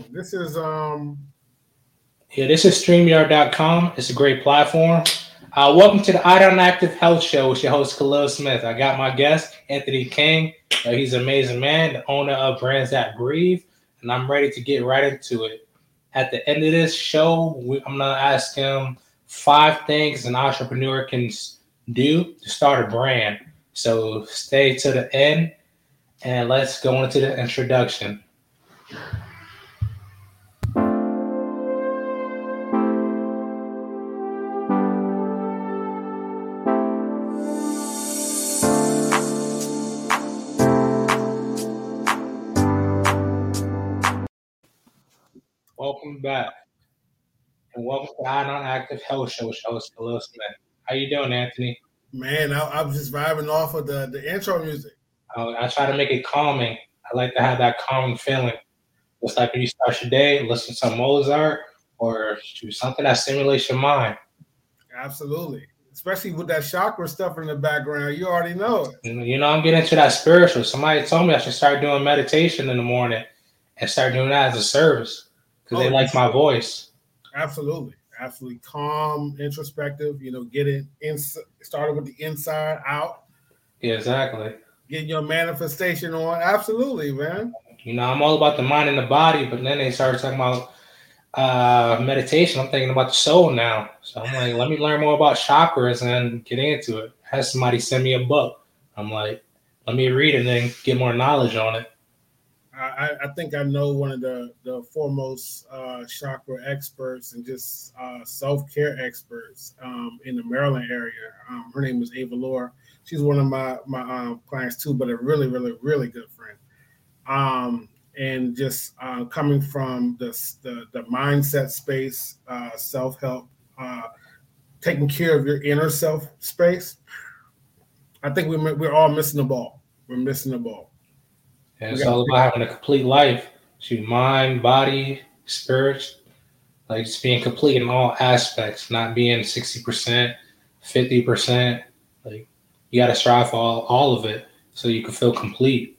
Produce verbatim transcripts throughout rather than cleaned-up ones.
So this is um yeah, this is StreamYard dot com. It's a great platform. Uh, welcome to the Active Health Show with your host Khalil Smith. I got my guest Anthony King. Uh, he's an amazing man, the owner of Brands That Breathe, and I'm ready to get right into it. At the end of this show, we, I'm gonna ask him five things an entrepreneur can do to start a brand. So stay to the end, and let's go into the introduction. Welcome back, and welcome to the Active Health Show. Show Khalil Smith. How you doing, Anthony? Man, I, I was just vibing off of the, the intro music. Uh, I try to make it calming. I like to have that calming feeling. It's like when you start your day, listen to Mozart or do something that stimulates your mind. Absolutely. Especially with that chakra stuff in the background. You already know it. You know, I'm getting into that spiritual. Somebody told me I should start doing meditation in the morning and start doing that as a service because oh, they like my voice. Absolutely. Absolutely calm, introspective, you know, getting in, started with the inside out. Yeah, exactly. Getting your manifestation on. Absolutely, man. You know, I'm all about the mind and the body, but then they started talking about uh, meditation. I'm thinking about the soul now. So I'm like, let me learn more about chakras and get into it. I had somebody send me a book. I'm like, let me read it and then get more knowledge on it. I, I think I know one of the, the foremost uh, chakra experts and just uh, self-care experts um, in the Maryland area. Um, her name is Ava Lohr. She's one of my, my um, clients too, but a really, really, really good friend. Um, and just uh, coming from the, the, the mindset space, uh, self-help, uh, taking care of your inner self space, I think we, we're all missing the ball. We're missing the ball. And it's all about having a complete life, to mind, body, spirit, like just being complete in all aspects, not being sixty percent, fifty percent. Like you got to strive for all, all of it so you can feel complete.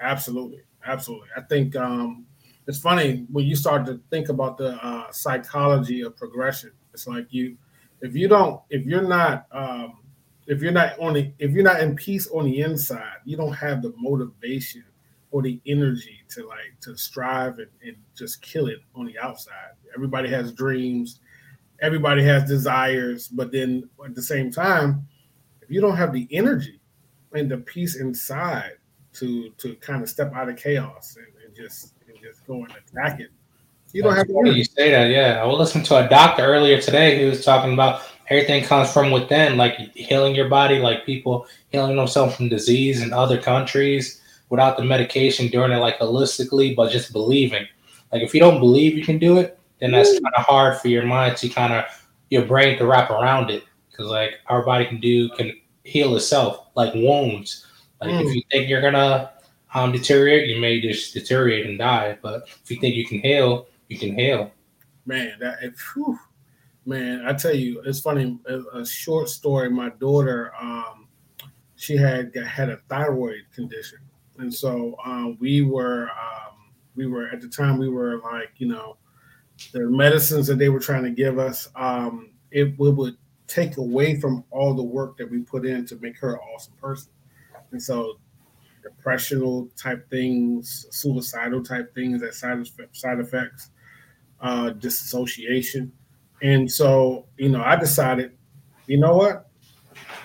Absolutely. Absolutely. I think um, it's funny when you start to think about the uh, psychology of progression. It's like you, if you don't, if you're not, um, if you're not on the, if you're not in peace on the inside, you don't have the motivation or the energy to like to strive and, and just kill it on the outside. Everybody has dreams, everybody has desires, but then at the same time, if you don't have the energy and the peace inside to to kind of step out of chaos and, and just and just go and attack it, you don't have the energy. You say that, yeah. I was listening to a doctor earlier today who was talking about everything comes from within, like healing your body, like people healing themselves from disease in other countries without the medication, doing it like holistically, but just believing. Like if you don't believe you can do it, then that's kind of hard for your mind to kind of your brain to wrap around it. Cause like our body can do, can heal itself like wounds. Like mm. if you think you're gonna um, deteriorate, you may just deteriorate and die. But if you think you can heal, you can heal. Man, that is whew. Man, I tell you, it's funny. A short story. My daughter, um, she had had a thyroid condition, and so uh, we were um, we were at the time we were like, you know, the medicines that they were trying to give us, um, it would, would take away from all the work that we put in to make her an awesome person, and so depressional type things, suicidal type things, that side side effects, uh, disassociation. And so, you know, I decided, you know what,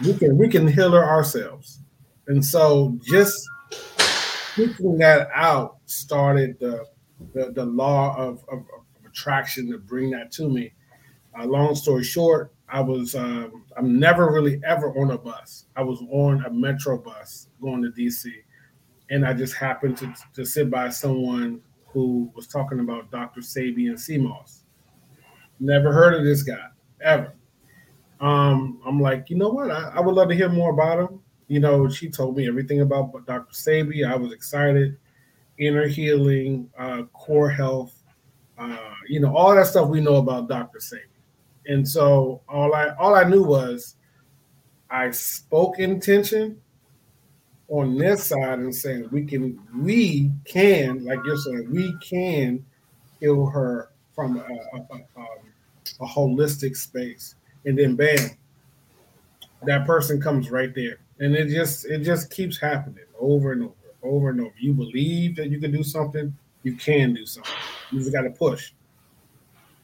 we can we can heal her ourselves. And so just picking that out started the the, the law of, of, of attraction to bring that to me. Uh, long story short, I was um, I'm never really ever on a bus. I was on a metro bus going to D C, and I just happened to, to sit by someone who was talking about Doctor Sebi and Pure Moss. Never heard of this guy ever. Um, I'm like, you know what? I, I would love to hear more about him. You know, she told me everything about Doctor Sebi. I was excited. Inner healing, uh, core health, uh, you know, all that stuff we know about Doctor Sebi. And so all I all I knew was I spoke intention on this side and saying we can we can, like you're saying, we can heal her from a, a, a, a holistic space, and then bam, that person comes right there. And it just it just keeps happening over and over, over and over. You believe that you can do something, you can do something. You just got to push.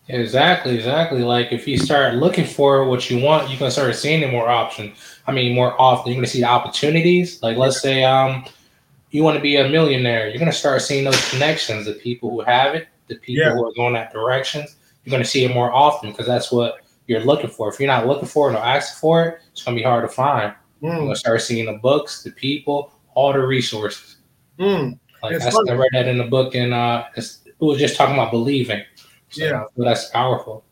Exactly, exactly. Like if you start looking for what you want, you're gonna start seeing it more option. I mean, more often. You're gonna see the opportunities. Like let's say um, you want to be a millionaire. You're gonna start seeing those connections, the people who have it, the people yeah. who are going that direction. You're gonna see it more often because that's what you're looking for. If you're not looking for it or asking for it, it's gonna be hard to find. Mm. You're gonna start seeing the books, the people, all the resources. Mm. Like I, I read that in the book, and uh, it was just talking about believing. So yeah, that's powerful.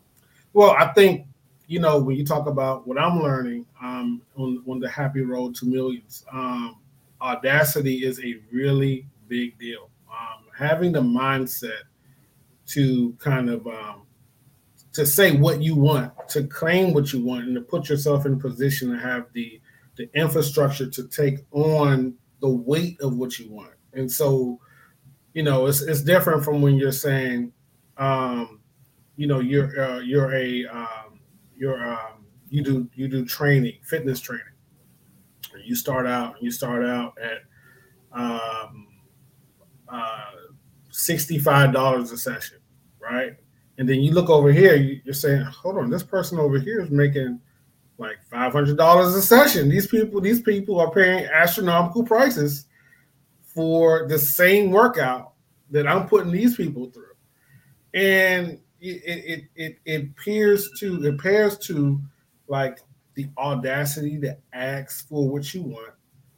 Well, I think, you know, when you talk about what I'm learning um, on, on the Happy Road to Millions, um, audacity is a really big deal. Um, having the mindset to kind of um, to say what you want, to claim what you want, and to put yourself in a position to have the the infrastructure to take on the weight of what you want. And so, you know, it's it's different from when you're saying, Um, you know, you're uh, you're a um, you're um, you do you do training, fitness training. You start out you start out at um, uh, sixty-five dollars a session, right? And then you look over here, you're saying, hold on, this person over here is making like five hundred dollars a session. These people these people are paying astronomical prices for the same workout that I'm putting these people through. And it it it it appears to it appears to like the audacity to ask for what you want,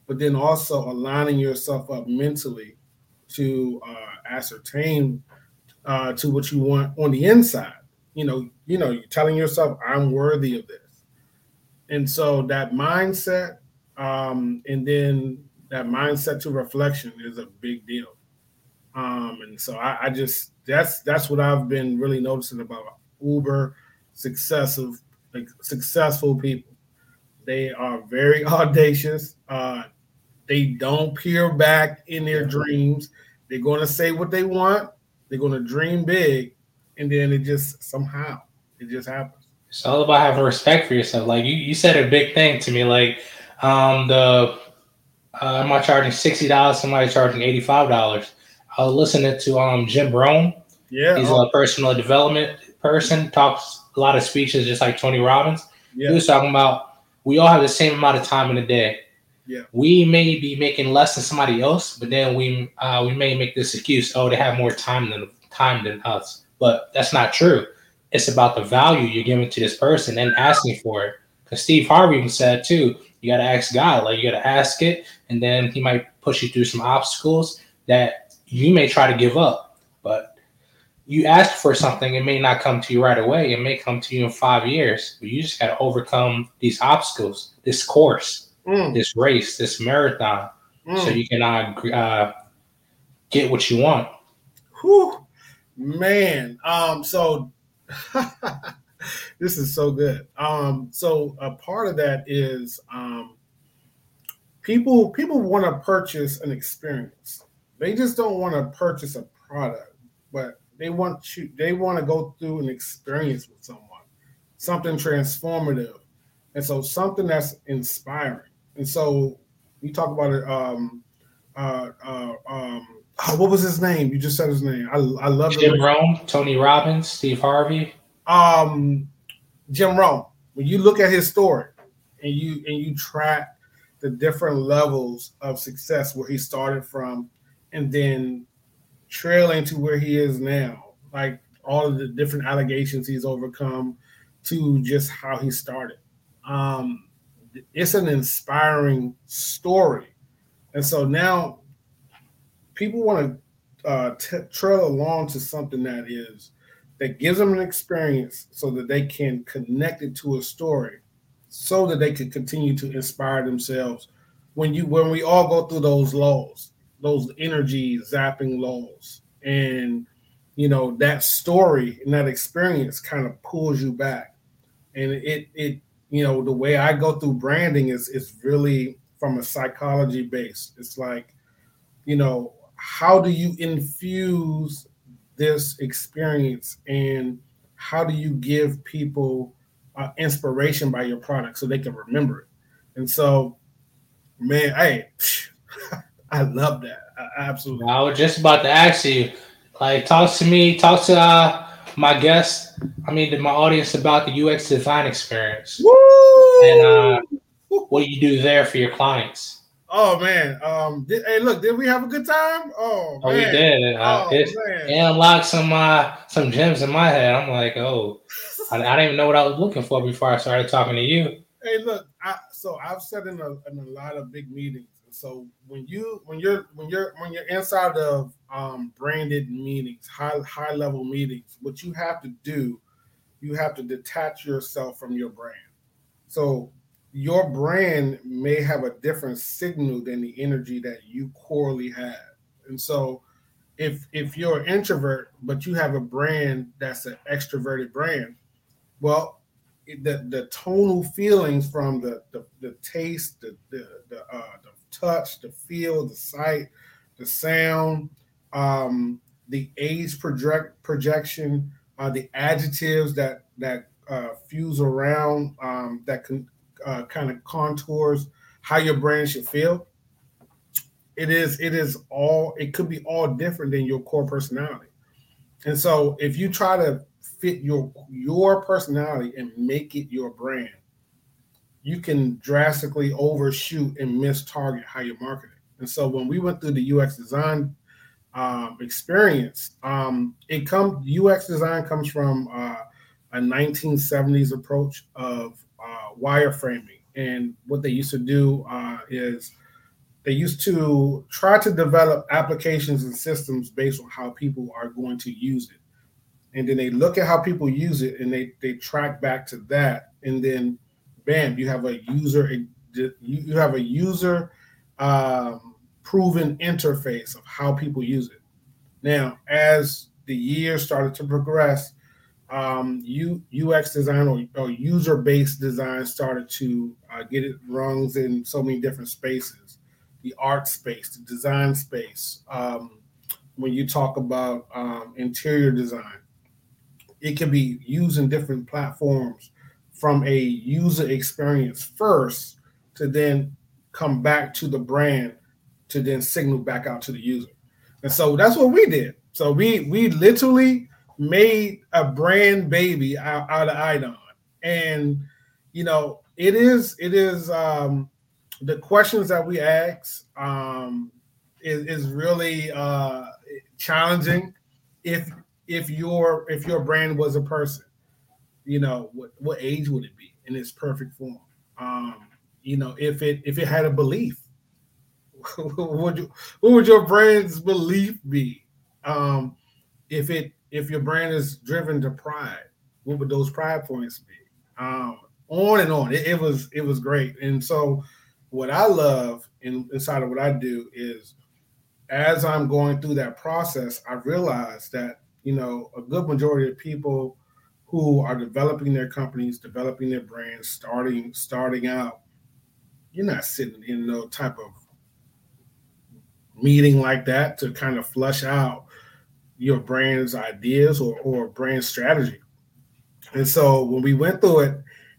but then also aligning yourself up mentally to uh, ascertain uh, to what you want on the inside. You know, you know, you're telling yourself, "I'm worthy of this," and so that mindset, um, and then that mindset to reflection is a big deal. Um, and so I, I just. That's that's what I've been really noticing about uber successive like successful people. They are very audacious. Uh, they don't peer back in their dreams. They're going to say what they want. They're going to dream big, and then it just somehow it just happens. It's all about having respect for yourself. Like you, you said a big thing to me. Like um, the uh, am I charging sixty dollars? Somebody charging eighty five dollars. I was listening to um, Jim Rohn. Yeah, he's a personal development person. Talks a lot of speeches, just like Tony Robbins. Yeah. He was talking about we all have the same amount of time in the day. Yeah, we may be making less than somebody else, but then we uh, we may make this excuse: oh, they have more time than time than us. But that's not true. It's about the value you're giving to this person and asking for it. Because Steve Harvey even said too, you got to ask God. Like you got to ask it, and then He might push you through some obstacles that. You may try to give up, but you ask for something. It may not come to you right away. It may come to you in five years, but you just got to overcome these obstacles, this course, mm. this race, this marathon, mm. so you can uh, uh, get what you want. Whew. Man. Um, so this is so good. Um, so a part of that is um, people, people want to purchase an experience. They just don't want to purchase a product, but they want you. They want to go through an experience with someone, something transformative, and so something that's inspiring. And so you talk about it. Um, uh, uh, um, oh, what was his name? You just said his name. I I love Jim Rohn, Tony Robbins, Steve Harvey. Um, Jim Rohn. When you look at his story, and you and you track the different levels of success where he started from. And then trailing to where he is now, like all of the different allegations he's overcome to just how he started. Um, it's an inspiring story. And so now people want to uh, t- trail along to something that is, that gives them an experience so that they can connect it to a story so that they can continue to inspire themselves. When you, when we all go through those lows, those energy zapping lows, and you know that story and that experience kind of pulls you back. And it it you know the way I go through branding is it's really from a psychology base. It's like, you know, how do you infuse this experience, and how do you give people uh, inspiration by your product so they can remember it? And so, man, hey, I love that. I absolutely. I was just about to ask you, like, talk to me, talk to uh, my guests, I mean, to my audience about the U X design experience. Woo! And uh, what do you do there for your clients? Oh, man. Um, did, hey, look, did we have a good time? Oh, oh man. We did. Uh, oh, it, man. It unlocked some, uh, some gems in my head. I'm like, oh, I, I didn't even know what I was looking for before I started talking to you. Hey, look, I, so I've said in a, in a lot of big meetings. So when you when you're when you're when you're inside of um, branded meetings, high high level meetings, what you have to do, you have to detach yourself from your brand. So your brand may have a different signal than the energy that you corely have. And so if if you're an introvert, but you have a brand that's an extroverted brand, well, The, the tonal feelings from the the, the taste, the the the, uh, the touch, the feel, the sight, the sound, um, the age project, projection, uh, the adjectives that that uh, fuse around um, that can uh, kind of contours how your brand should feel. It is it is all it could be all different than your core personality, and so if you try to fit your your personality and make it your brand, you can drastically overshoot and miss target how you're marketing. And so when we went through the U X design um, experience, um, it come U X design comes from uh, a nineteen seventies approach of uh, wireframing. And what they used to do uh, is they used to try to develop applications and systems based on how people are going to use it. And then they look at how people use it, and they, they track back to that, and then, bam, you have a user you have a user um, proven interface of how people use it. Now, as the years started to progress, um, U X design or, or user based design started to uh, get it rungs in so many different spaces: the art space, the design space. Um, when you talk about um, interior design. It can be used in different platforms from a user experience first to then come back to the brand to then signal back out to the user. And so that's what we did. So we we literally made a brand baby out, out of Idon. And, you know, it is it is um, the questions that we ask um, is, is really uh, challenging if If your if your brand was a person, you know, what, what age would it be in its perfect form? Um, you know, if it if it had a belief, would you, what would your brand's belief be? Um, if it if your brand is driven to pride, what would those pride points be? Um, on and on. It, it was it was great. And so, what I love in, inside of what I do is, as I'm going through that process, I realized that. You know, a good majority of people who are developing their companies, developing their brands, starting starting out, you're not sitting in no type of meeting like that to kind of flush out your brand's ideas or, or brand strategy. And so when we went through it,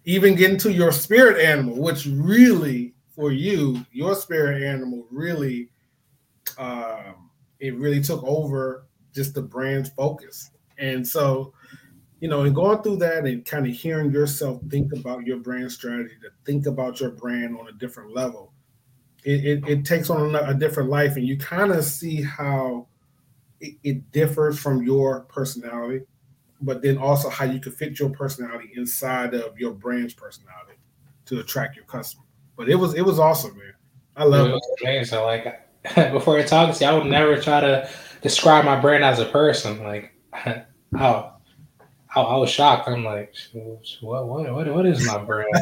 even getting to your spirit animal, which really for you, your spirit animal really, um, it really took over just the brand's focus. And so, you know, and going through that and kind of hearing yourself think about your brand strategy, to think about your brand on a different level, it, it, it takes on a different life. And you kind of see how it, it differs from your personality, but then also how you can fit your personality inside of your brand's personality to attract your customer. But it was it was awesome, man. I love it. it. So like before I talk to you, I would never try to describe my brand as a person. Like, I, I, I was shocked. I'm like, what, what, what, what is my brand?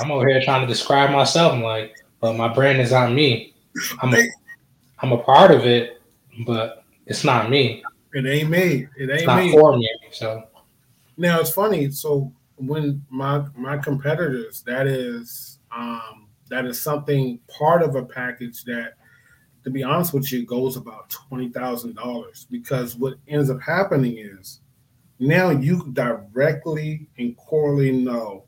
I'm over here trying to describe myself. I'm like, but my brand is not me. I'm a, I'm a part of it, but it's not me. It ain't me. It ain't it's not me. For me. So now it's funny. So when my my competitors, that is um, that is something part of a package that. to be honest with you, goes about twenty thousand dollars, because what ends up happening is now you directly and corely know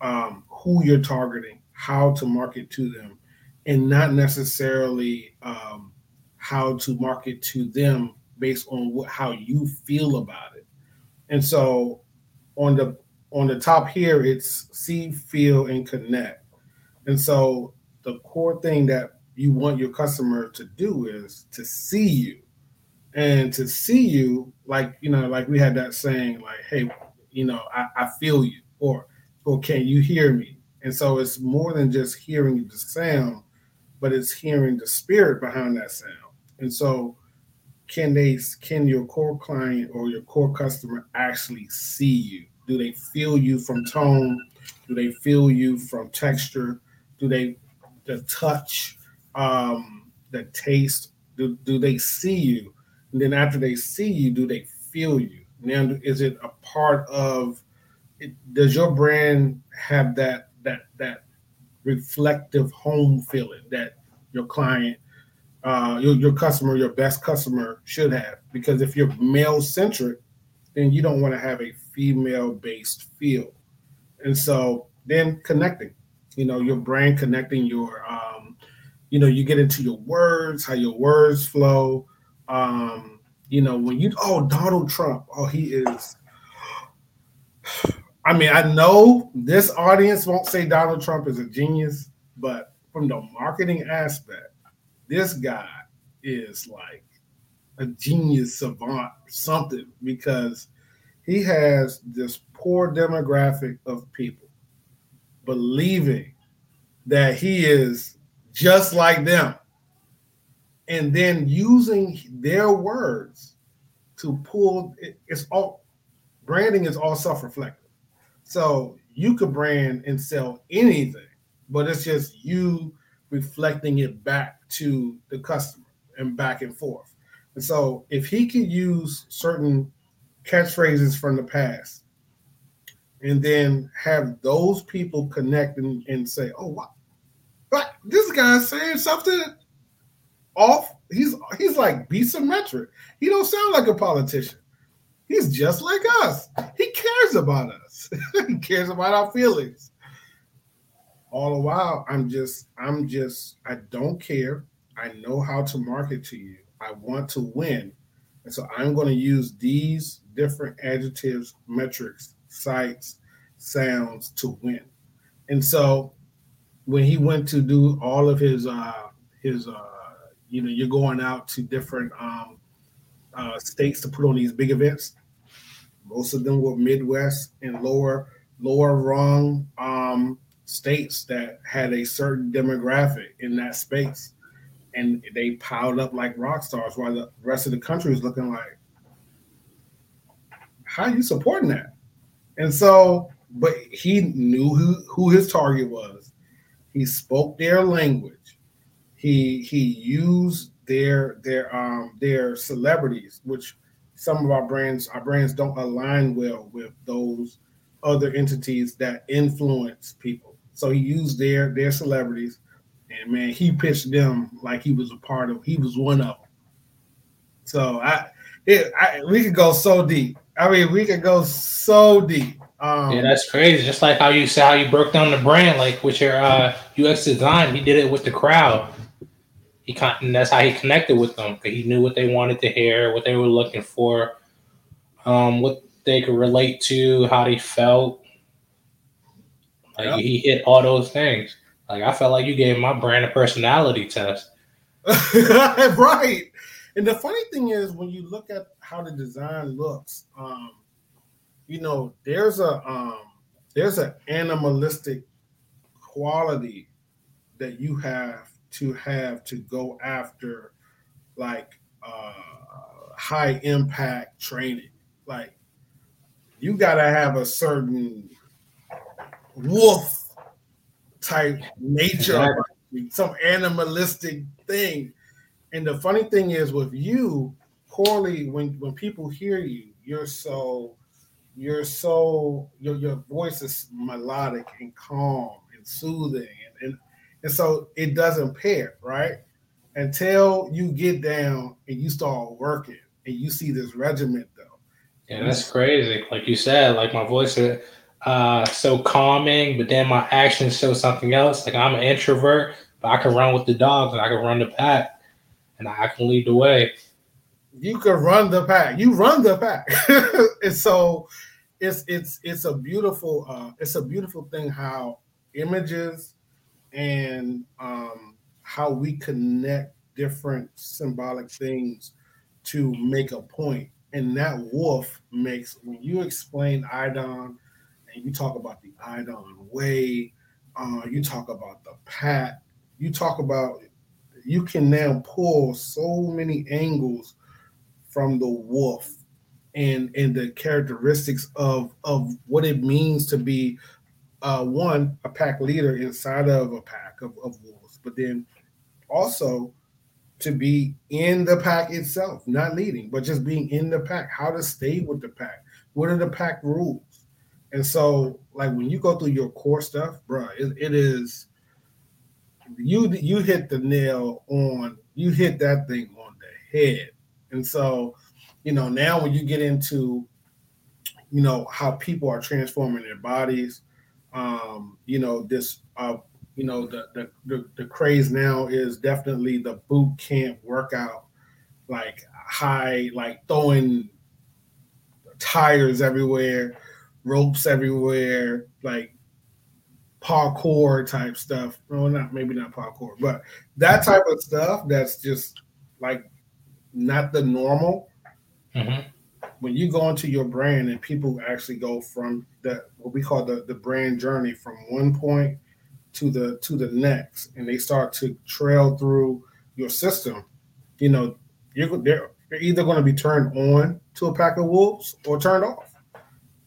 um, who you're targeting, how to market to them, and not necessarily um, how to market to them based on what, how you feel about it. And so on the on the top here, it's see, feel, and connect. And so the core thing that you want your customer to do is to see you. And to see you, like, you know, like we had that saying, like, hey, you know, I, I feel you, or, or can you hear me? And so it's more than just hearing the sound, but it's hearing the spirit behind that sound. And so can they, can your core client or your core customer actually see you? Do they feel you from tone? Do they feel you from texture? Do they, the touch, um, the taste? Do, do they see you? And then after they see you, do they feel you? Now, is it a part of it? Does your brand have that that that reflective home feeling that your client, uh, your, your customer, your best customer should have? Because if you're male-centric, then you don't want to have a female-based feel. And so then connecting, you know, your brand connecting your, um, you know, you get into your words, how your words flow. Um, you know, when you, oh, Donald Trump, oh, he is, I mean, I know this audience won't say Donald Trump is a genius, but from the marketing aspect, this guy is like a genius savant or something, because he has this poor demographic of people believing that he is just like them, and then using their words to pull, it, it's all, branding is all self-reflective. So you could brand and sell anything, but it's just you reflecting it back to the customer and back and forth. And so if he could use certain catchphrases from the past and then have those people connect and, and say, oh, wow, but this guy's saying something off, he's he's like asymmetric. He don't sound like a politician. He's just like us. He cares about us. He cares about our feelings. All the while, I'm just, I'm just, I don't care. I know how to market to you. I want to win. And so I'm going to use these different adjectives, metrics, sights, sounds to win. And so when he went to do all of his, uh, his, uh, you know, you're going out to different um, uh, states to put on these big events. Most of them were Midwest and lower lower rung um, states that had a certain demographic in that space. And they piled up like rock stars while the rest of the country was looking like, how are you supporting that? And so, but he knew who, who his target was. He spoke their language. He he used their their um their celebrities, which some of our brands our brands don't align well with those other entities that influence people. So he used their their celebrities, and man, he pitched them like he was a part of. He was one of them. So I, it, I we could go so deep. I mean, we could go so deep. Um, yeah, that's crazy. Just like how you said how you broke down the brand, like with your uh, U X design, he did it with the crowd. He con- and that's how he connected with them, because he knew what they wanted to hear, what they were looking for, um, what they could relate to, how they felt. Like yep. He hit all those things. Like I felt like you gave my brand a personality test. Right. And the funny thing is, when you look at how the design looks, um, you know, there's a um, there's an animalistic quality that you have to have to go after, like uh, high impact training. Like you gotta have a certain wolf type nature, exactly. Some animalistic thing. And the funny thing is with you, Corley, when when people hear you, you're so you're so your your voice is melodic and calm and soothing, and and, and so it doesn't pair, right? until you get down and you start working and you see this regiment, though. Yeah, that's crazy. Like you said, like my voice is uh, so calming, but then my actions show something else. Like I'm an introvert, but I can run with the dogs and I can run the pack and I can lead the way. You can run the pack. You run the pack. And so it's it's it's a beautiful uh, it's a beautiful thing how images and um, how we connect different symbolic things to make a point. And that wolf makes, when you explain Idon and you talk about the Idon way, uh, you talk about the pack, you talk about, you can now pull so many angles from the wolf and, and the characteristics of, of what it means to be, uh, one, a pack leader inside of a pack of, of wolves, but then also to be in the pack itself, not leading, but just being in the pack, how to stay with the pack, what are the pack rules? And so, like, when you go through your core stuff, bro, it, it is, you you hit the nail on, you hit that thing on the head. And so, you know, now when you get into, you know, how people are transforming their bodies, um, you know, this, uh, you know, the, the the the craze now is definitely the boot camp workout, like high, like throwing tires everywhere, ropes everywhere, like parkour type stuff. No, not maybe not parkour, but that type of stuff that's just like not the normal. Mm-hmm. When you go into your brand and people actually go from the what we call the, the brand journey from one point to the to the next, and they start to trail through your system, you know, you're they're, they're either going to be turned on to a pack of wolves or turned off.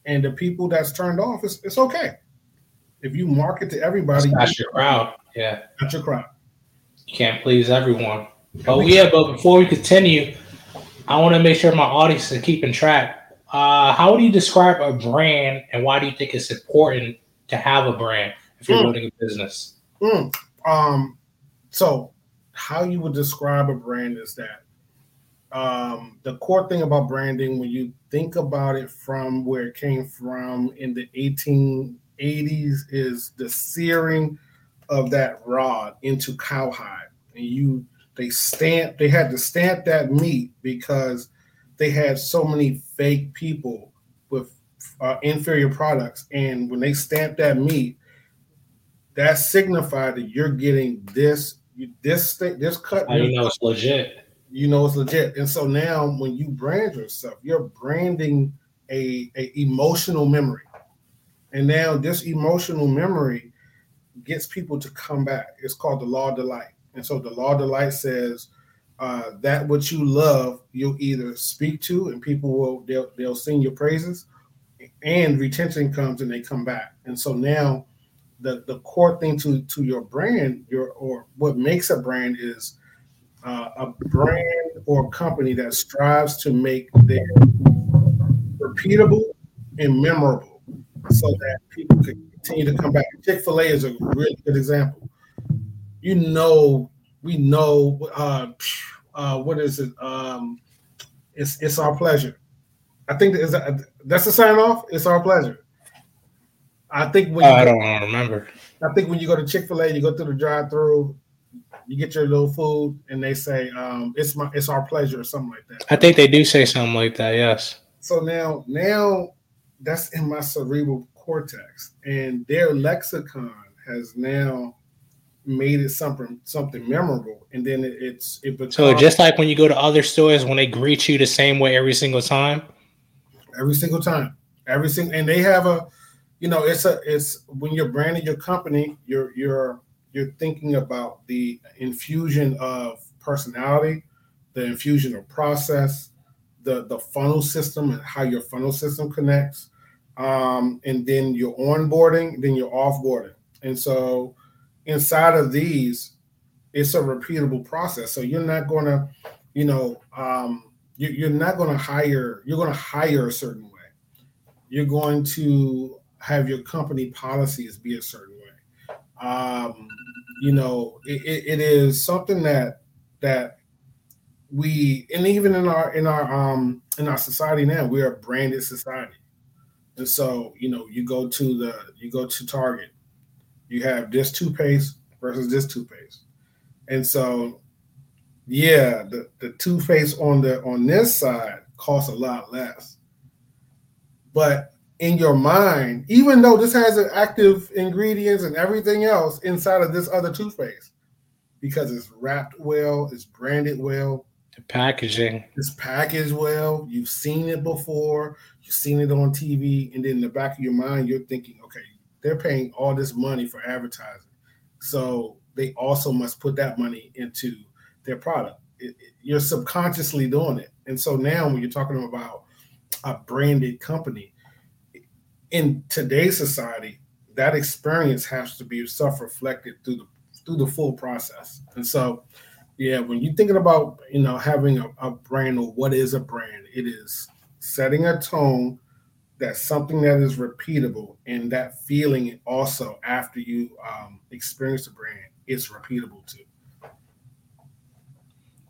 And the people that's turned off, it's, it's okay. If you market to everybody, that's your crowd. Yeah, that's your crowd. You can't please everyone. Oh yeah, but before we continue, I want to make sure my audience is keeping track. Uh, how would you describe a brand, and why do you think it's important to have a brand if you're mm. building a business? Mm. Um, so how you would describe a brand is that um, the core thing about branding, when you think about it from where it came from in the eighteen eighties, is the searing of that rod into cowhide. And you They stamped, they had to stamp that meat because they had so many fake people with uh, inferior products. And when they stamped that meat, that signified that you're getting this, you, this, this cut. Now you know it's legit. You know it's legit. And so now when you brand yourself, you're branding a, a emotional memory. And now this emotional memory gets people to come back. It's called the law of delight. And so the law of delight says uh, that what you love, you'll either speak to, and people will they'll, they'll sing your praises, and retention comes and they come back. And so now the, the core thing to, to your brand, your or what makes a brand is uh, a brand or a company that strives to make their repeatable and memorable so that people can continue to come back. Chick-fil-A is a really good example. You know, we know uh, uh, what is it? Um, it's it's our pleasure. I think that is a, that's the sign off. It's our pleasure. I think when oh, you I don't go, remember. I think when you go to Chick-fil-A, you go through the drive-through, you get your little food, and they say um, it's my it's our pleasure or something like that. I think they do say something like that. Yes. So now now that's in my cerebral cortex, and their lexicon has now made it something something memorable, and then it, it's it becomes so just like when you go to other stores when they greet you the same way every single time, every single time, every single and they have a, you know, it's a it's when you're branding your company, you're you're you're thinking about the infusion of personality, the infusion of process, the the funnel system and how your funnel system connects, um, and then your onboarding, then your offboarding, and so. Inside of these, it's a repeatable process. So you're not going to, you know, um, you, you're not going to hire. You're going to hire a certain way. You're going to have your company policies be a certain way. Um, you know, it, it, it is something that that we, and even in our in our um in our society now, we are a branded society. And so, you know, you go to the you go to Target, you have this toothpaste versus this toothpaste. And so, yeah, the, the toothpaste on the on this side costs a lot less. But in your mind, even though this has active ingredients and everything else inside of this other toothpaste, because it's wrapped well, it's branded well, the packaging, it's packaged well, you've seen it before, you've seen it on T V, and then in the back of your mind, you're thinking, okay, they're paying all this money for advertising, so they also must put that money into their product. It, it, you're subconsciously doing it. And so now when you're talking about a branded company, in today's society, that experience has to be self-reflected through the through the full process. And so, yeah, when you're thinking about, you know, having a, a brand, or what is a brand, it is setting a tone that's something that is repeatable, and that feeling also after you um, experience the brand, it's repeatable too.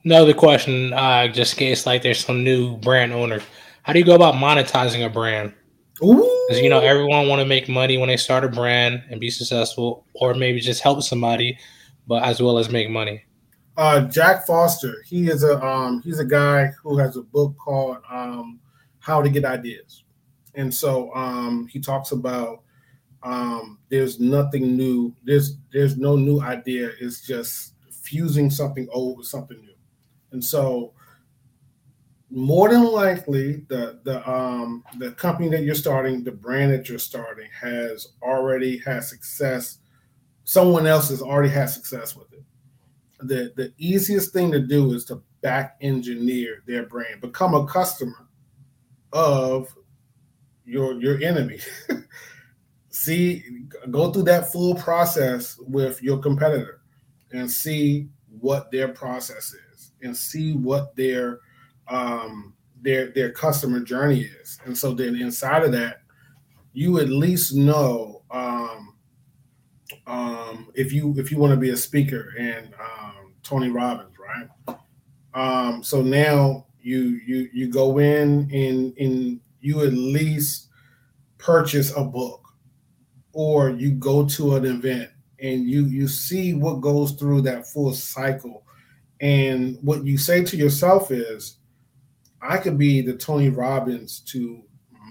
Another question, uh, just in case, like there's some new brand owners. How do you go about monetizing a brand? Because, you know, everyone want to make money when they start a brand and be successful, or maybe just help somebody, but as well as make money. Uh, Jack Foster, he is a um, he's a guy who has a book called um, How to Get Ideas. And so um, he talks about um, there's nothing new. There's there's no new idea. It's just fusing something old with something new. And so more than likely, the the um the company that you're starting, the brand that you're starting, has already had success. Someone else has already had success with it. The the easiest thing to do is to back engineer their brand, become a customer of your your enemy. See, go through that full process with your competitor and see what their process is, and see what their um their their customer journey is. And so then inside of that, you at least know um um if you if you want to be a speaker, and um Tony Robbins, right? Um so now you you you go in and and you at least purchase a book, or you go to an event and you you see what goes through that full cycle. And what you say to yourself is, I could be the Tony Robbins to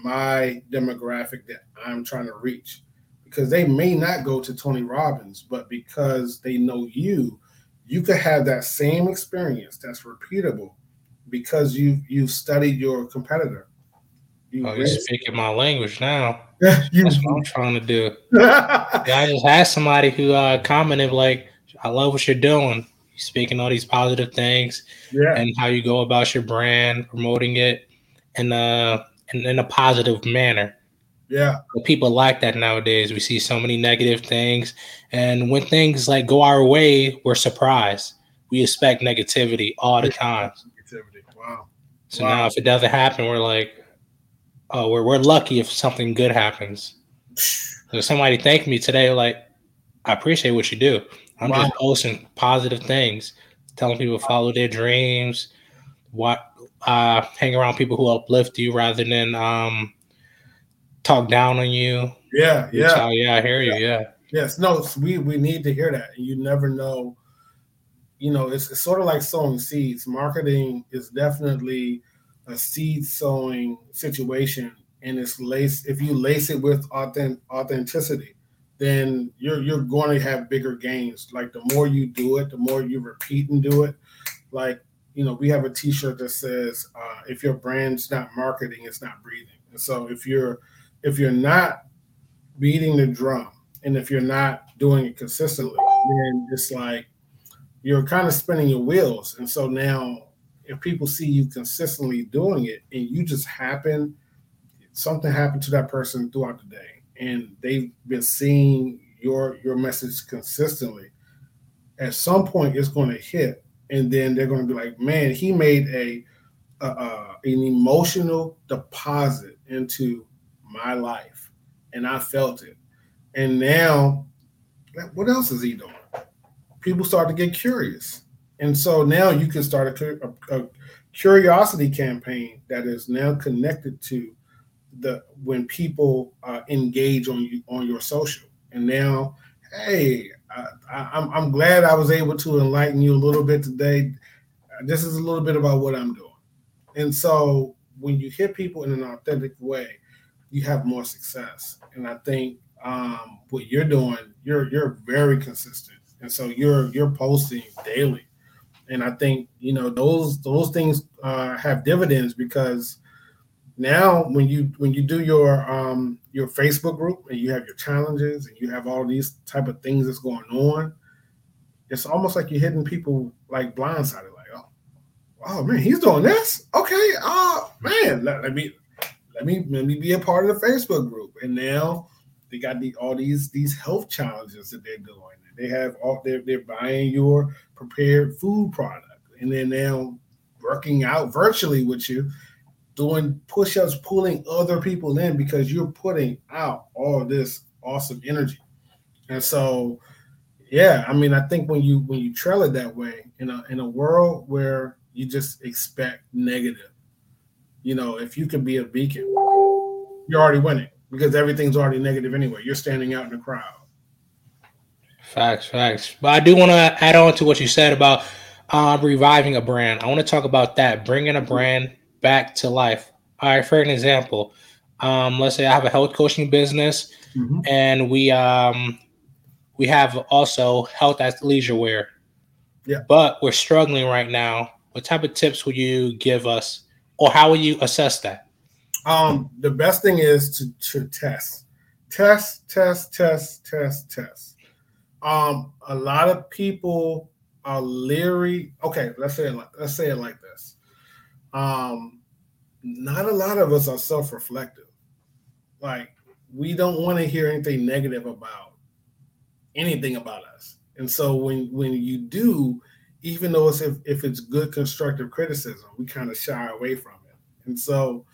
my demographic that I'm trying to reach, because they may not go to Tony Robbins, but because they know you, you could have that same experience that's repeatable because you've, you've studied your competitor. You oh, you're speaking my language now. you, that's what I'm trying to do. Yeah, I just had somebody who uh, commented, like, I love what you're doing. Speaking all these positive things, yeah, and how you go about your brand, promoting it in a, in, in a positive manner. Yeah. But people like that nowadays. We see so many negative things. And when things like go our way, we're surprised. We expect negativity all the time. Negativity. Wow. So wow. Now if it doesn't happen, we're like, oh, we're, we're lucky if something good happens. So somebody thanked me today, like, I appreciate what you do. I'm wow. just posting positive things, telling people to follow their dreams, what, uh, hang around people who uplift you rather than um, talk down on you. Yeah, yeah. How, yeah, I hear you, yeah. yeah. Yes, no, we, we need to hear that. You never know. You know, it's, it's sort of like sowing seeds. Marketing is definitely a seed sowing situation, and it's lace, if you lace it with authentic, authenticity, then you're you're going to have bigger gains. Like, the more you do it, the more you repeat and do it. Like, you know, we have a T-shirt that says, uh, "If your brand's not marketing, it's not breathing." And so, if you're if you're not beating the drum, and if you're not doing it consistently, then it's like you're kind of spinning your wheels. And so now, if people see you consistently doing it, and you just happen, something happened to that person throughout the day, and they've been seeing your your message consistently, at some point it's going to hit, and then they're going to be like, man, he made a, a, a an emotional deposit into my life, and I felt it. And now, what else is he doing? People start to get curious, And so now you can start a, a, a curiosity campaign that is now connected to the when people uh, engage on you on your social. And now, hey, I, I, I'm I'm glad I was able to enlighten you a little bit today. This is a little bit about what I'm doing. And so when you hit people in an authentic way, you have more success. And I think um, what you're doing, you're you're very consistent. And so you're you're posting daily. And I think, you know, those those things uh, have dividends, because now when you when you do your um, your Facebook group and you have your challenges and you have all these type of things that's going on, it's almost like you're hitting people like blindsided. Like, oh, oh man, he's doing this. Okay, oh man, let, let me let me let me be a part of the Facebook group. And now they got the, all these these health challenges that they're doing. They have all they're, they're buying your prepared food product, and they're now working out virtually with you, doing push-ups, pulling other people in, because you're putting out all this awesome energy. And so, yeah, I mean, I think when you when you trail it that way, in a in a world where you just expect negative, you know, if you can be a beacon, you're already winning, because everything's already negative anyway. You're standing out in the crowd. Facts, facts. But I do want to add on to what you said about uh, reviving a brand. I want to talk about that, bringing a brand back to life. All right, for an example, um, let's say I have a health coaching business, mm-hmm. and we um, we have also health athleisure wear. Yeah. But we're struggling right now. What type of tips would you give us, or how would you assess that? Um, the best thing is to, to test, test, test, test, test, test. Um, a lot of people are leery. Okay, let's say it like, let's say it like this. Um, not a lot of us are self-reflective. Like, we don't want to hear anything negative about anything about us. And so when when you do, even though it's if, if it's good constructive criticism, we kind of shy away from it. And so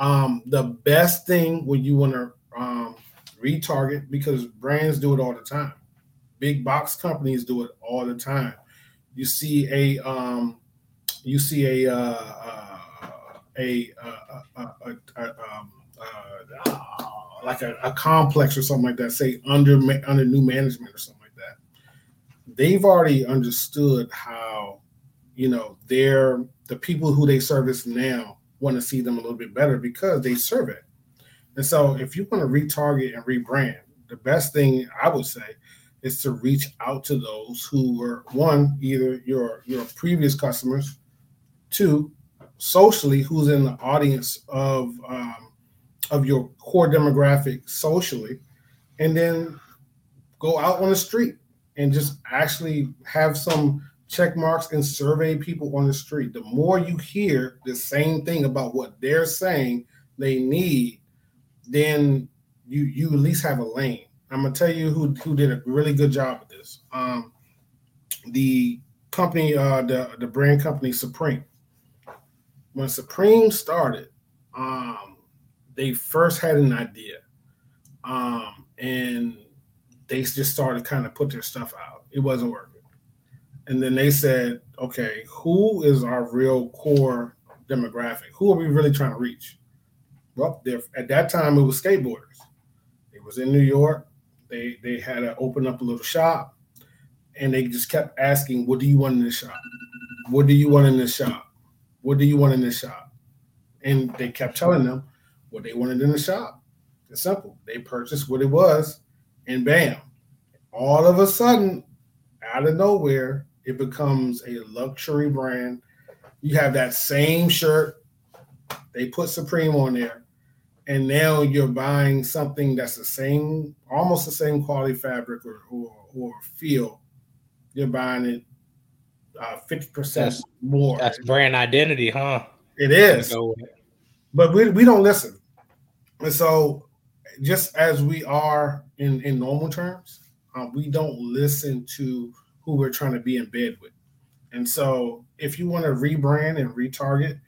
um, the best thing when you want to um, retarget, because brands do it all the time. Big box companies do it all the time. You see a, um, you see a, uh, a, uh, a, a, a, um, uh, like a, a complex or something like that. Say under under new management or something like that. They've already understood how, you know, they're the people who they service now want to see them a little bit better because they serve it. And so, if you want to retarget and rebrand, the best thing I would say is to reach out to those who were, one, either your your previous customers, two, socially, who's in the audience of um, of your core demographic socially, and then go out on the street and just actually have some check marks and survey people on the street. The more you hear the same thing about what they're saying they need, then you you at least have a lane. I'm gonna tell you who, who did a really good job with this. Um, the company, uh, the the brand company Supreme. When Supreme started, um, they first had an idea, um, and they just started kind of put their stuff out. It wasn't working, and then they said, "Okay, who is our real core demographic? Who are we really trying to reach?" Well, at that time, it was skateboarders. It was in New York. They they had to open up a little shop, and they just kept asking, what do you want in this shop? What do you want in this shop? What do you want in this shop? And they kept telling them what they wanted in the shop. It's simple. They purchased what it was, and bam, all of a sudden, out of nowhere, it becomes a luxury brand. You have that same shirt. They put Supreme on there. And now you're buying something that's the same, almost the same quality fabric or or, or feel. You're buying it uh, fifty percent that's, more. That's brand identity, huh? It is. But we we don't listen. And so just as we are in, in normal terms, uh, we don't listen to who we're trying to be in bed with. And so if you want to rebrand and retarget,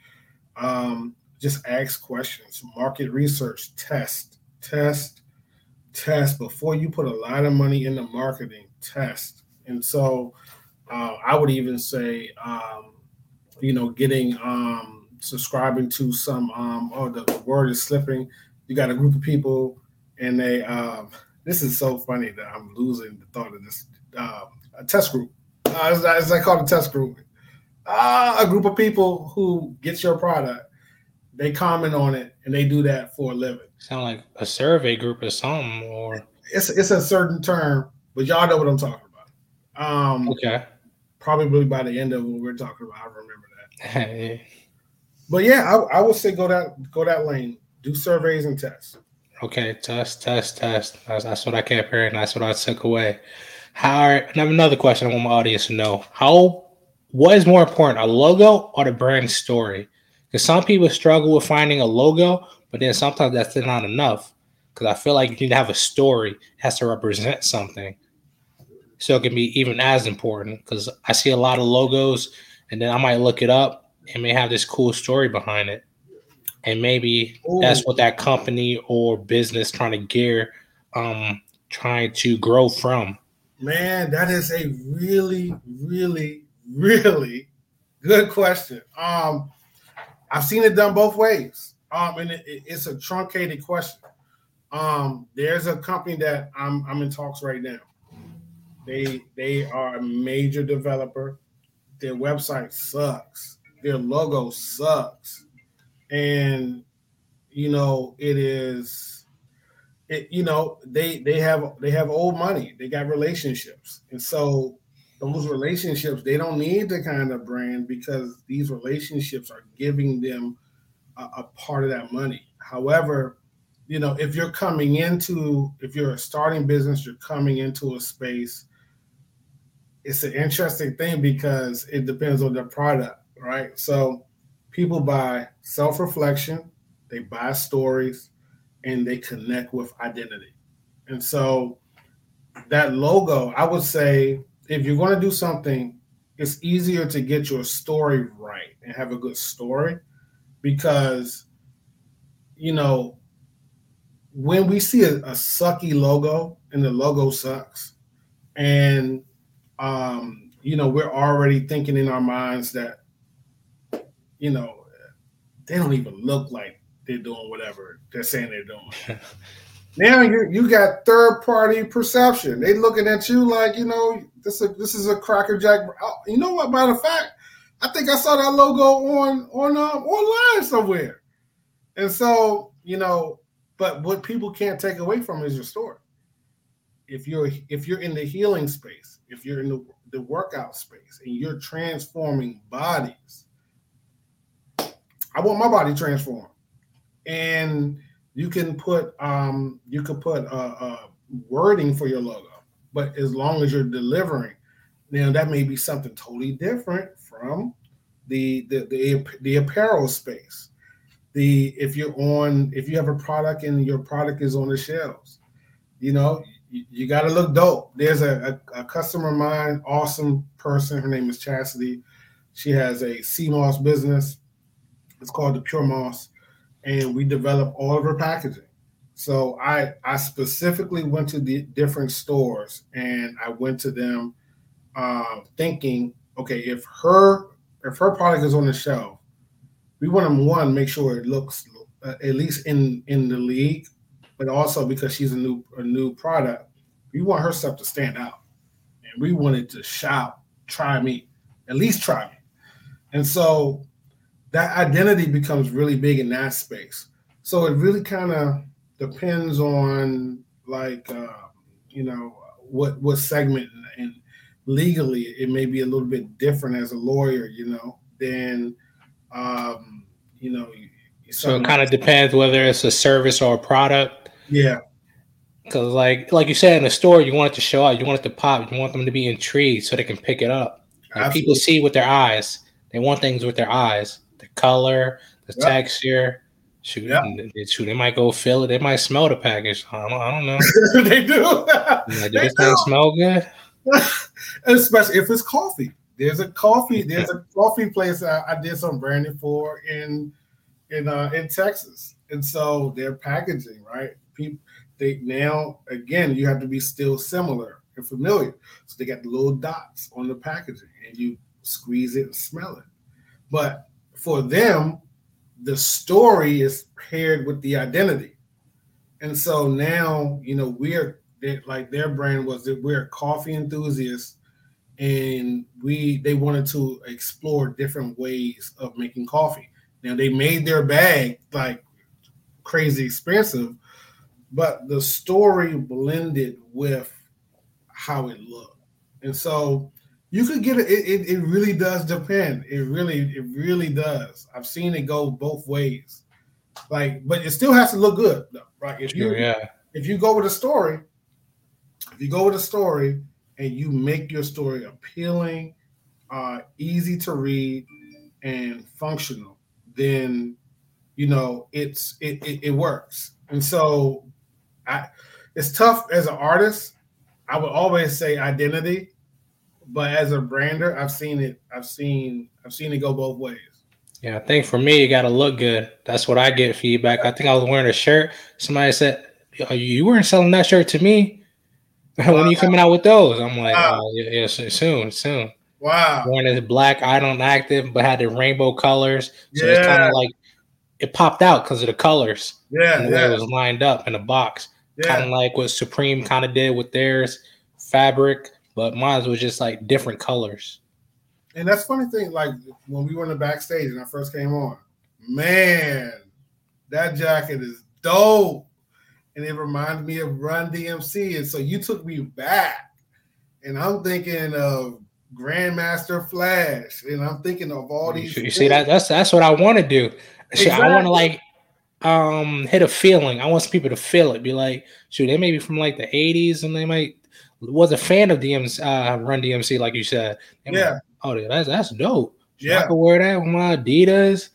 um, just ask questions, market research, test, test, test. Before you put a lot of money into marketing, test. And so Uh, I would even say, um, you know, getting um, subscribing to some, um, oh, the, the word is slipping. You got a group of people and they, um, this is so funny that I'm losing the thought of this, uh, a test group. Uh, as, as I call it, a test group. Uh, a group of people who get your product, they comment on it, and they do that for a living. Sound like a survey group or something, or it's it's a certain term, but y'all know what I'm talking about. Um, okay. Probably by the end of what we're talking about, I remember that. But yeah, I, I would say go that go that lane. Do surveys and tests. Okay, test, test, test. That's, that's what I kept hearing. That's what I took away. How? And I have another question I want my audience to know: how? What is more important, a logo or the brand story? Because some people struggle with finding a logo, but then sometimes that's not enough. Because I feel like you need to have a story. It has to represent something. So it can be even as important. Because I see a lot of logos, and then I might look it up and may have this cool story behind it. And maybe Ooh. That's what that company or business trying to gear, um, trying to grow from. Man, that is a really, really... Really good question. Um, I've seen it done both ways. Um, and it, it, it's a truncated question. Um, there's a company that I'm I'm in talks right now. They they are a major developer. Their website sucks. Their logo sucks. And you know it is. It you know they they have they have old money. They got relationships, and so. Those relationships, they don't need the kind of brand because these relationships are giving them a, a part of that money. However, you know, if you're coming into, if you're a starting business, you're coming into a space, it's an interesting thing because it depends on the product, right? So people buy self-reflection, they buy stories, and they connect with identity. And so that logo, I would say, if you're going to do something, it's easier to get your story right and have a good story because, you know, when we see a, a sucky logo and the logo sucks and, um, you know, we're already thinking in our minds that, you know, they don't even look like they're doing whatever they're saying they're doing. Now you you got third party perception. They looking at you like, you know, this is a, this is a Cracker Jack. You know what? Matter of fact, I think I saw that logo on on um, online somewhere. And so you know, but what people can't take away from is your story. If you're if you're in the healing space, if you're in the, the workout space, and you're transforming bodies, I want my body transformed, and You can put um, you could put a, a wording for your logo, but as long as you're delivering, now that may be something totally different from the the the, the apparel space. The if you're on if you have a product and your product is on the shelves, you know you, you got to look dope. There's a, a, a customer of mine, awesome person. Her name is Chastity. She has a sea moss business. It's called the Pure Moss. And we develop all of her packaging. So I I specifically went to the different stores and I went to them uh, thinking, okay, if her if her product is on the shelf, we want to one make sure it looks uh, at least in, in the league, but also because she's a new a new product, we want her stuff to stand out, and we wanted to shout, try me, at least try me, and so. That identity becomes really big in that space. So it really kind of depends on like, uh, you know, what, what segment and legally it may be a little bit different as a lawyer, you know, than, um, you know. So it kind of depends whether it's a service or a product. Yeah. Because like, like you said, in a store, you want it to show up, you want it to pop, you want them to be intrigued so they can pick it up. Like people see with their eyes. They want things with their eyes. The color, the yep. texture, shoot, yep. they, shoot, they might go feel it. They might smell the package. I don't, I don't know. They do. Like, they do. Smell good, especially if it's coffee. There's a coffee. There's a coffee place I, I did some branding for in in uh, in Texas, and so their packaging, right? People, they now again, you have to be still similar and familiar. So they got the little dots on the packaging, and you squeeze it and smell it. But for them, the story is paired with the identity. And so now, you know, we're like, their brand was that we're coffee enthusiasts, and we they wanted to explore different ways of making coffee. Now, they made their bag like crazy expensive, but the story blended with how it looked. And so you could get it. It, it really does depend. It really, it really does. I've seen it go both ways. Like, but it still has to look good, though, right? If you, yeah. if you go with a story, if you go with a story and you make your story appealing, uh, easy to read, and functional, then you know it's it it, it works. And so, I, it's tough as an artist. I would always say identity, but as a brander, I've seen it. I've seen I've seen it go both ways. Yeah, I think for me, you got to look good. That's what I get feedback. I think I was wearing a shirt. Somebody said, "You weren't selling that shirt to me. When wow. are you coming out with those?" I'm like, wow. oh, yeah, yeah, soon, soon. Wow. Wearing this black, I don't active, but had the rainbow colors. So yeah. it's kind of like it popped out because of the colors. Yeah, and the yeah. way it was lined up in a box. Yeah. Kind of like what Supreme kind of did with theirs, fabric, but mine was just like different colors. And that's funny thing, like when we were in the backstage and I first came on, man, that jacket is dope. And it reminded me of Run D M C. And so you took me back. And I'm thinking of Grandmaster Flash. And I'm thinking of all these You things. see, that, that's that's what I want to do. Exactly. So I want to like um, hit a feeling. I want people to feel it. Be like, shoot, they may be from like the eighties and they might was a fan of D M's, uh, Run D M C, like you said. They yeah. Might, oh, dude, that's, that's dope. Yeah. I could wear that with my Adidas.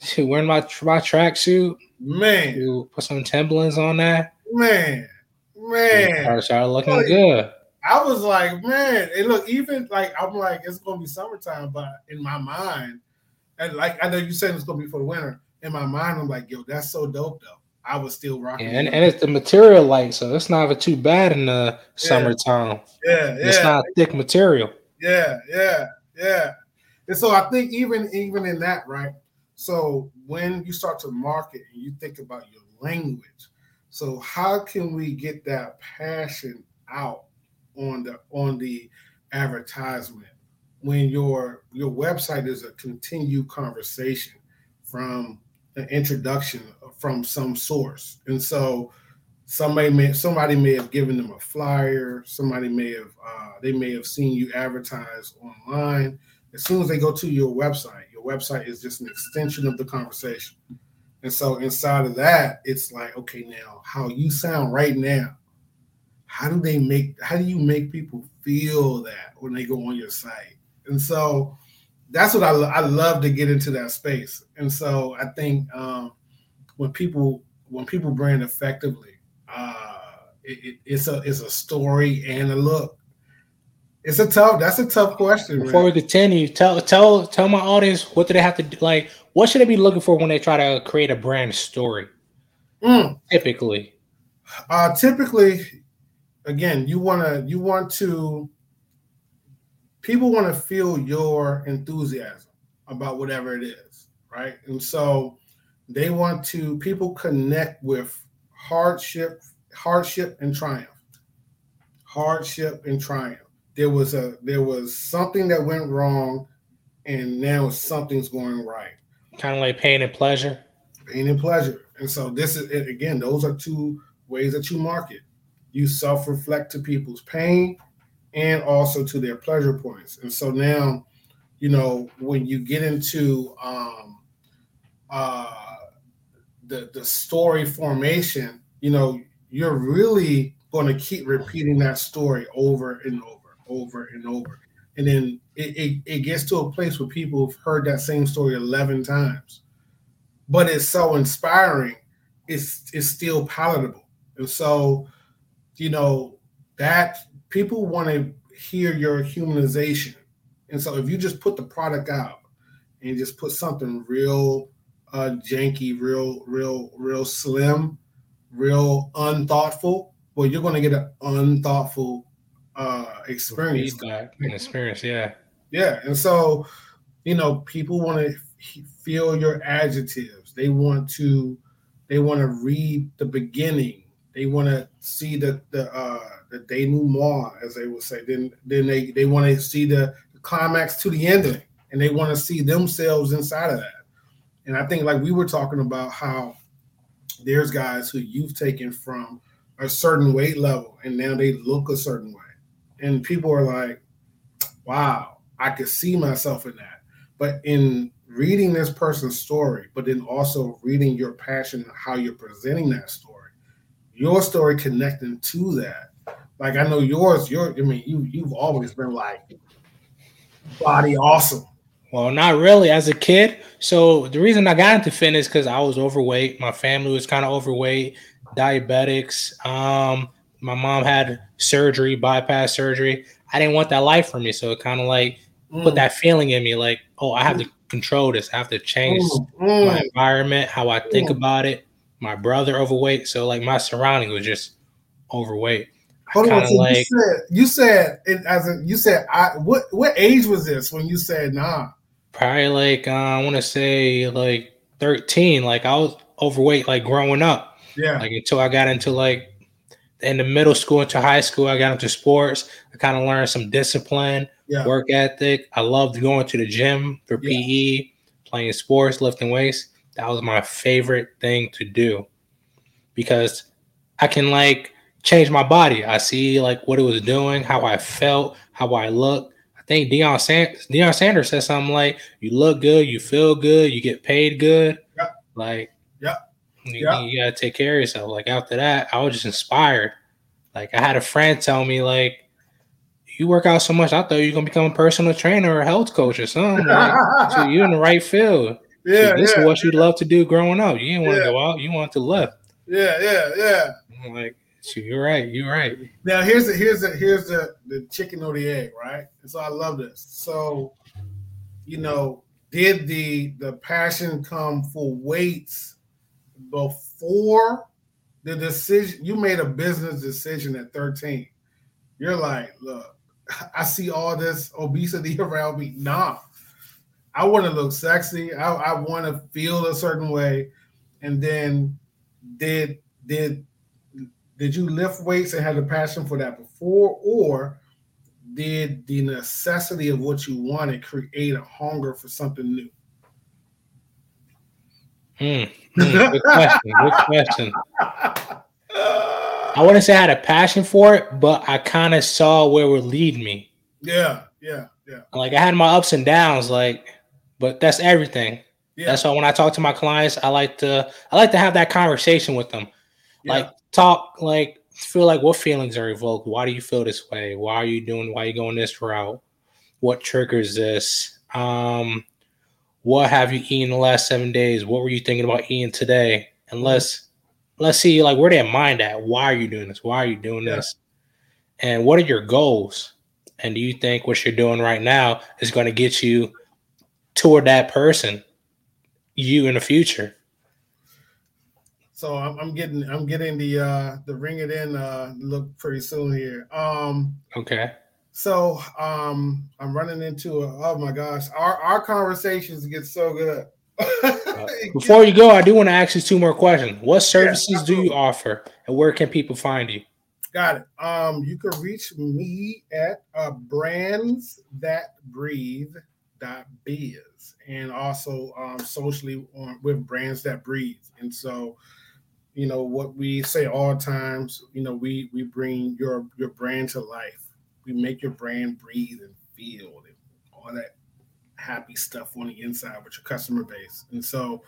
Shoot, wearing my, my tracksuit. Man, you put some Timberlands on that. Man, man, started, started looking like, good. I was like, man, and look, even like I'm like, it's gonna be summertime, but in my mind, and like I know you said it's gonna be for the winter. In my mind, I'm like, yo, that's so dope, though. I was still rocking, yeah, and, and it's the material light, so it's not too bad in the yeah. summertime. Yeah, yeah, it's not thick material. Yeah, yeah, yeah. And so I think even even in that, right. So when you start to market and you think about your language, so how can we get that passion out on the on the advertisement when your your website is a continued conversation from an introduction from some source? And so somebody may somebody may have given them a flyer, somebody may have uh, they may have seen you advertise online. As soon as they go to your website, your website is just an extension of the conversation. And so inside of that, it's like, okay, now how you sound right now, how do they make, how do you make people feel that when they go on your site? And so that's what I, I love to get into that space. And so I think um, when people, when people brand effectively, uh, it, it, it's a, it's a story and a look. It's a tough. That's a tough question. Before man. we continue, tell tell tell my audience what do they have to do? Like, what should they be looking for when they try to create a brand story? Mm. Typically, uh, typically, again, you wanna you want to people want to feel your enthusiasm about whatever it is, right? And so they want to people connect with hardship, hardship and triumph, hardship and triumph. There was a there was something that went wrong, and now something's going right. Kind of like pain and pleasure. Pain and pleasure, and so this is again. Those are two ways that you market. You self-reflect to people's pain, and also to their pleasure points. And so now, you know, when you get into um, uh, the the story formation, you know, you're really going to keep repeating that story over and over. over and over. And then it, it, it gets to a place where people have heard that same story eleven times. But it's so inspiring, it's it's still palatable. And so, you know, that people want to hear your humanization. And so if you just put the product out and just put something real uh, janky, real, real, real slim, real unthoughtful, well, you're going to get an unthoughtful uh, experience. Feedback and experience, yeah. Yeah, and so, you know, people want to feel your adjectives. They want to, they want to read the beginning. They want to see the the uh, the denouement, as they would say. Then then they, they want to see the, the climax to the ending, and they want to see themselves inside of that. And I think, like we were talking about, how there's guys who you've taken from a certain weight level, and now they look a certain way, and people are like, "Wow, I could see myself in that." But in reading this person's story, but then also reading your passion and how you're presenting that story, your story connecting to that. Like, I know yours. Your, I mean, you you've always been like body awesome. Well, not really. As a kid, so the reason I got into fitness because I was overweight. My family was kind of overweight, diabetics. Um, my mom had surgery, bypass surgery. I didn't want that life for me, so it kind of like mm. put that feeling in me, like, oh, I have to control this. I have to change mm. my environment, how I think mm. about it. My brother overweight, so like my surrounding was just overweight. Hold on, so like, you said you said it as a, you said I what what age was this when you said nah? Probably like uh, I want to say like thirteen. Like I was overweight, like growing up. Yeah. Like until I got into like in the middle school into high school, I got into sports. I kind of learned some discipline, yeah. work ethic. I loved going to the gym for yeah. P E, playing sports, lifting weights. That was my favorite thing to do because I can like change my body. I see like what it was doing, how I felt, how I looked. I think Deion, San- Deion Sanders said something like, you look good, you feel good, you get paid good. Yeah. Like, yeah. You, yeah. you gotta take care of yourself. Like after that, I was just inspired. Like I had a friend tell me, like, you work out so much, I thought you were gonna become a personal trainer or a health coach or something. Like, so you're in the right field. Yeah, so this yeah, is what you yeah. love to do growing up. You didn't want yeah. to go out, you want to lift. Yeah, yeah, yeah. I'm like, so you're right, you're right. Now here's the here's the here's the, the chicken or the egg, right? And so I love this. So, you know, did the the passion come for weights? Before the decision, you made a business decision at thirteen. You're like, look, I see all this obesity around me. Nah, I want to look sexy. I, I want to feel a certain way. And then did did did you lift weights and had a passion for that before? Or did the necessity of what you wanted create a hunger for something new? Mm, mm, good question. Good question. I wouldn't say I had a passion for it, but I kind of saw where it would lead me. Yeah, yeah, yeah. Like I had my ups and downs, like, but that's everything. Yeah. That's why when I talk to my clients, I like to I like to have that conversation with them. Yeah. Like talk, like feel like what feelings are evoked. Why do you feel this way? Why are you doing? Why are you going this route? What triggers this? Um. What have you eaten the last seven days? What were you thinking about eating today? And let's, let's see, like, where their mind at? Why are you doing this? Why are you doing yeah. this? And what are your goals? And do you think what you're doing right now is going to get you toward that person, you in the future? So I'm, I'm getting I'm getting the uh, the ring it in uh, look pretty soon here. Um, okay. So um, I'm running into a, oh my gosh, our, our conversations get so good. Before you go, I do want to ask you two more questions. What services yes, do you offer and where can people find you? Got it. Um, you can reach me at uh, brands that breathe dot biz and also um, socially on, with Brands That Breathe. And so, you know, what we say all times, you know, we, we bring your, your brand to life. We make your brand breathe and feel and all that happy stuff on the inside with your customer base. And so,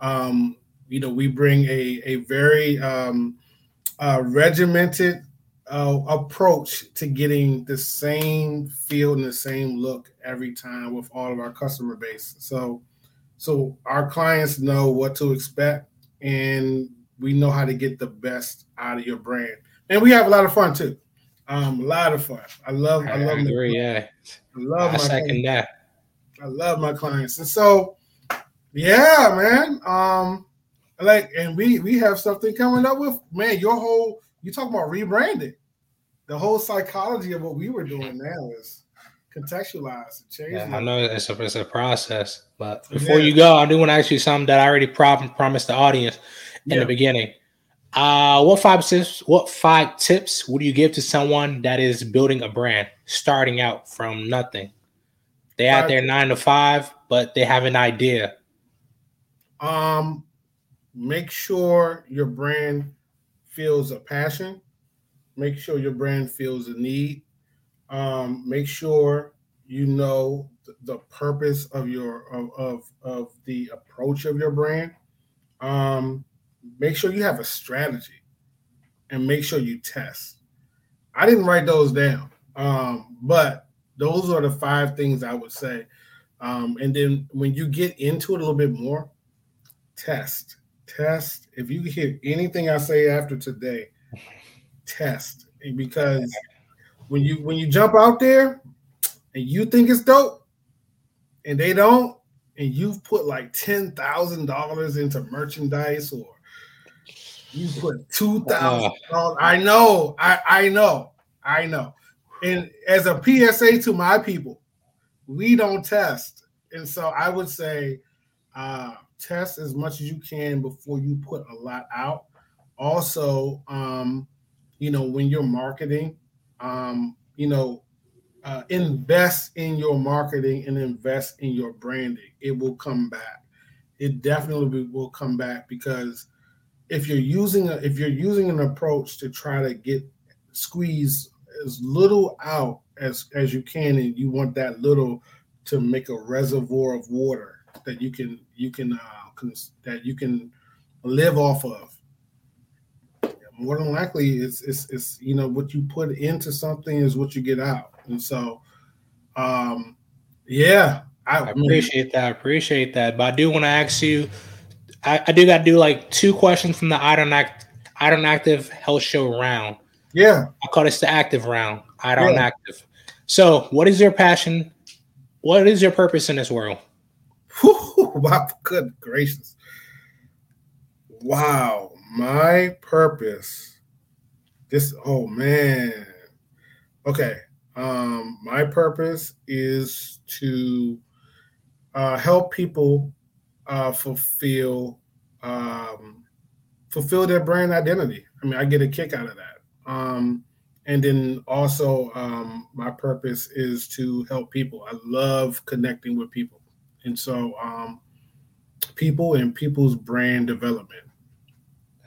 um, you know, we bring a, a very um, uh, regimented uh, approach to getting the same feel and the same look every time with all of our customer base. So, so our clients know what to expect and we know how to get the best out of your brand. And we have a lot of fun too. Um, a lot of fun. I love, I, I love, agree, yeah. I love I my second that. I love my clients, and so yeah, man. Um, like, and we we have something coming up with man. Your whole you talking about rebranding? the whole psychology of what we were doing now is contextualized. Yeah, I know it's a, it's a process, but before yeah. you go, I do want to ask you something that I already prom- promised the audience in yeah. the beginning. Uh, what five tips? What five tips would you give to someone that is building a brand, starting out from nothing? They're out there nine to five, but they have an idea. Um, make sure your brand feels a passion. Make sure your brand feels a need. Um, make sure you know th- the purpose of your of, of of the approach of your brand. Um, make sure you have a strategy, and make sure you test. I didn't write those down, um, but those are the five things I would say. Um, and then when you get into it a little bit more, test, test. If you hear anything I say after today, test, because when you when you jump out there and you think it's dope and they don't, and you've put like ten thousand dollars into merchandise, or you put two thousand dollars. Uh, I know, I, I know, I know. And as a P S A to my people, we don't test. And so I would say uh, test as much as you can before you put a lot out. Also, um, you know, when you're marketing, Um, you know, uh, invest in your marketing and invest in your branding. It will come back. It definitely will come back, because if you're using a, if you're using an approach to try to get squeeze as little out as, as you can, and you want that little to make a reservoir of water that you can you can uh, cons- that you can live off of. More than likely, it's, it's, it's, you know, what you put into something is what you get out. And so, um, yeah. I, I appreciate man. that. I appreciate that. But I do want to ask you, I, I do got to do like two questions from the I Don't Act, I Don't Active Health Show round. Yeah. I call this the active round. I Don't yeah. Active. So what is your passion? What is your purpose in this world? Whew, wow, good gracious. Wow. My purpose, this, oh man. Okay. Um, my purpose is to uh, help people uh, fulfill, um, fulfill their brand identity. I mean, I get a kick out of that. Um, and then also um, my purpose is to help people. I love connecting with people. And so um, people and people's brand development.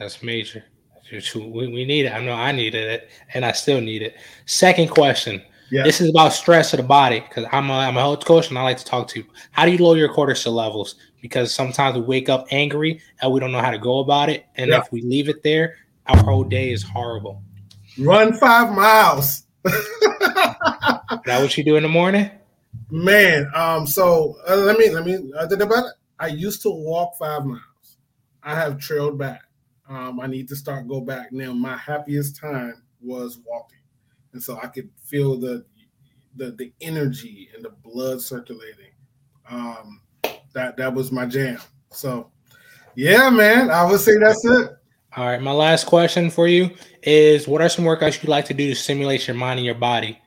That's major. We need it. I know I needed it, and I still need it. Second question. Yeah. This is about stress of the body, because I'm a, I'm a health coach, and I like to talk to you. How do you lower your cortisol levels? Because sometimes we wake up angry, and we don't know how to go about it. And yeah. if we leave it there, our whole day is horrible. Run five miles. Is that what you do in the morning? Man, um, so uh, let me, let me, uh, I used to walk five miles. I have trailed back. Um, I need to start go back now. My happiest time was walking, and so I could feel the the, the energy and the blood circulating. Um, that that was my jam. So, yeah, man, I would say that's it. All right, my last question for you is: what are some workouts you like to do to stimulate your mind and your body?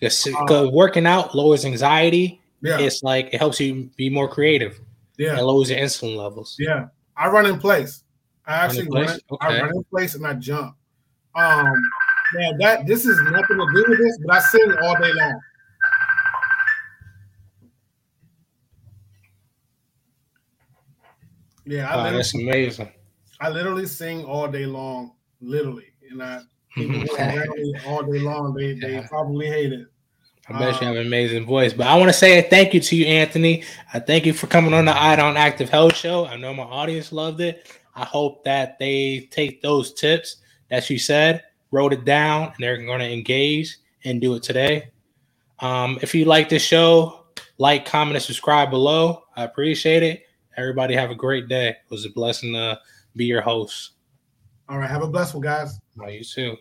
Because um, working out lowers anxiety. Yeah. It's like it helps you be more creative. Yeah, it lowers your insulin levels. Yeah, I run in place. I actually run, okay. I run in place and I jump. Um, now that this is nothing to do with this, but I sing all day long. Yeah, I oh, that's amazing. I literally sing all day long, literally, and I people all day long. They yeah. they probably hate it. I bet um, you have an amazing voice, but I want to say a thank you to you, Anthony. I thank you for coming on the I Don't Active Health Show. I know my audience loved it. I hope that they take those tips that you said, wrote it down, and they're going to engage and do it today. Um, if you like this show, like, comment, and subscribe below. I appreciate it. Everybody have a great day. It was a blessing to be your host. All right. Have a blessed one, guys. Well, you too.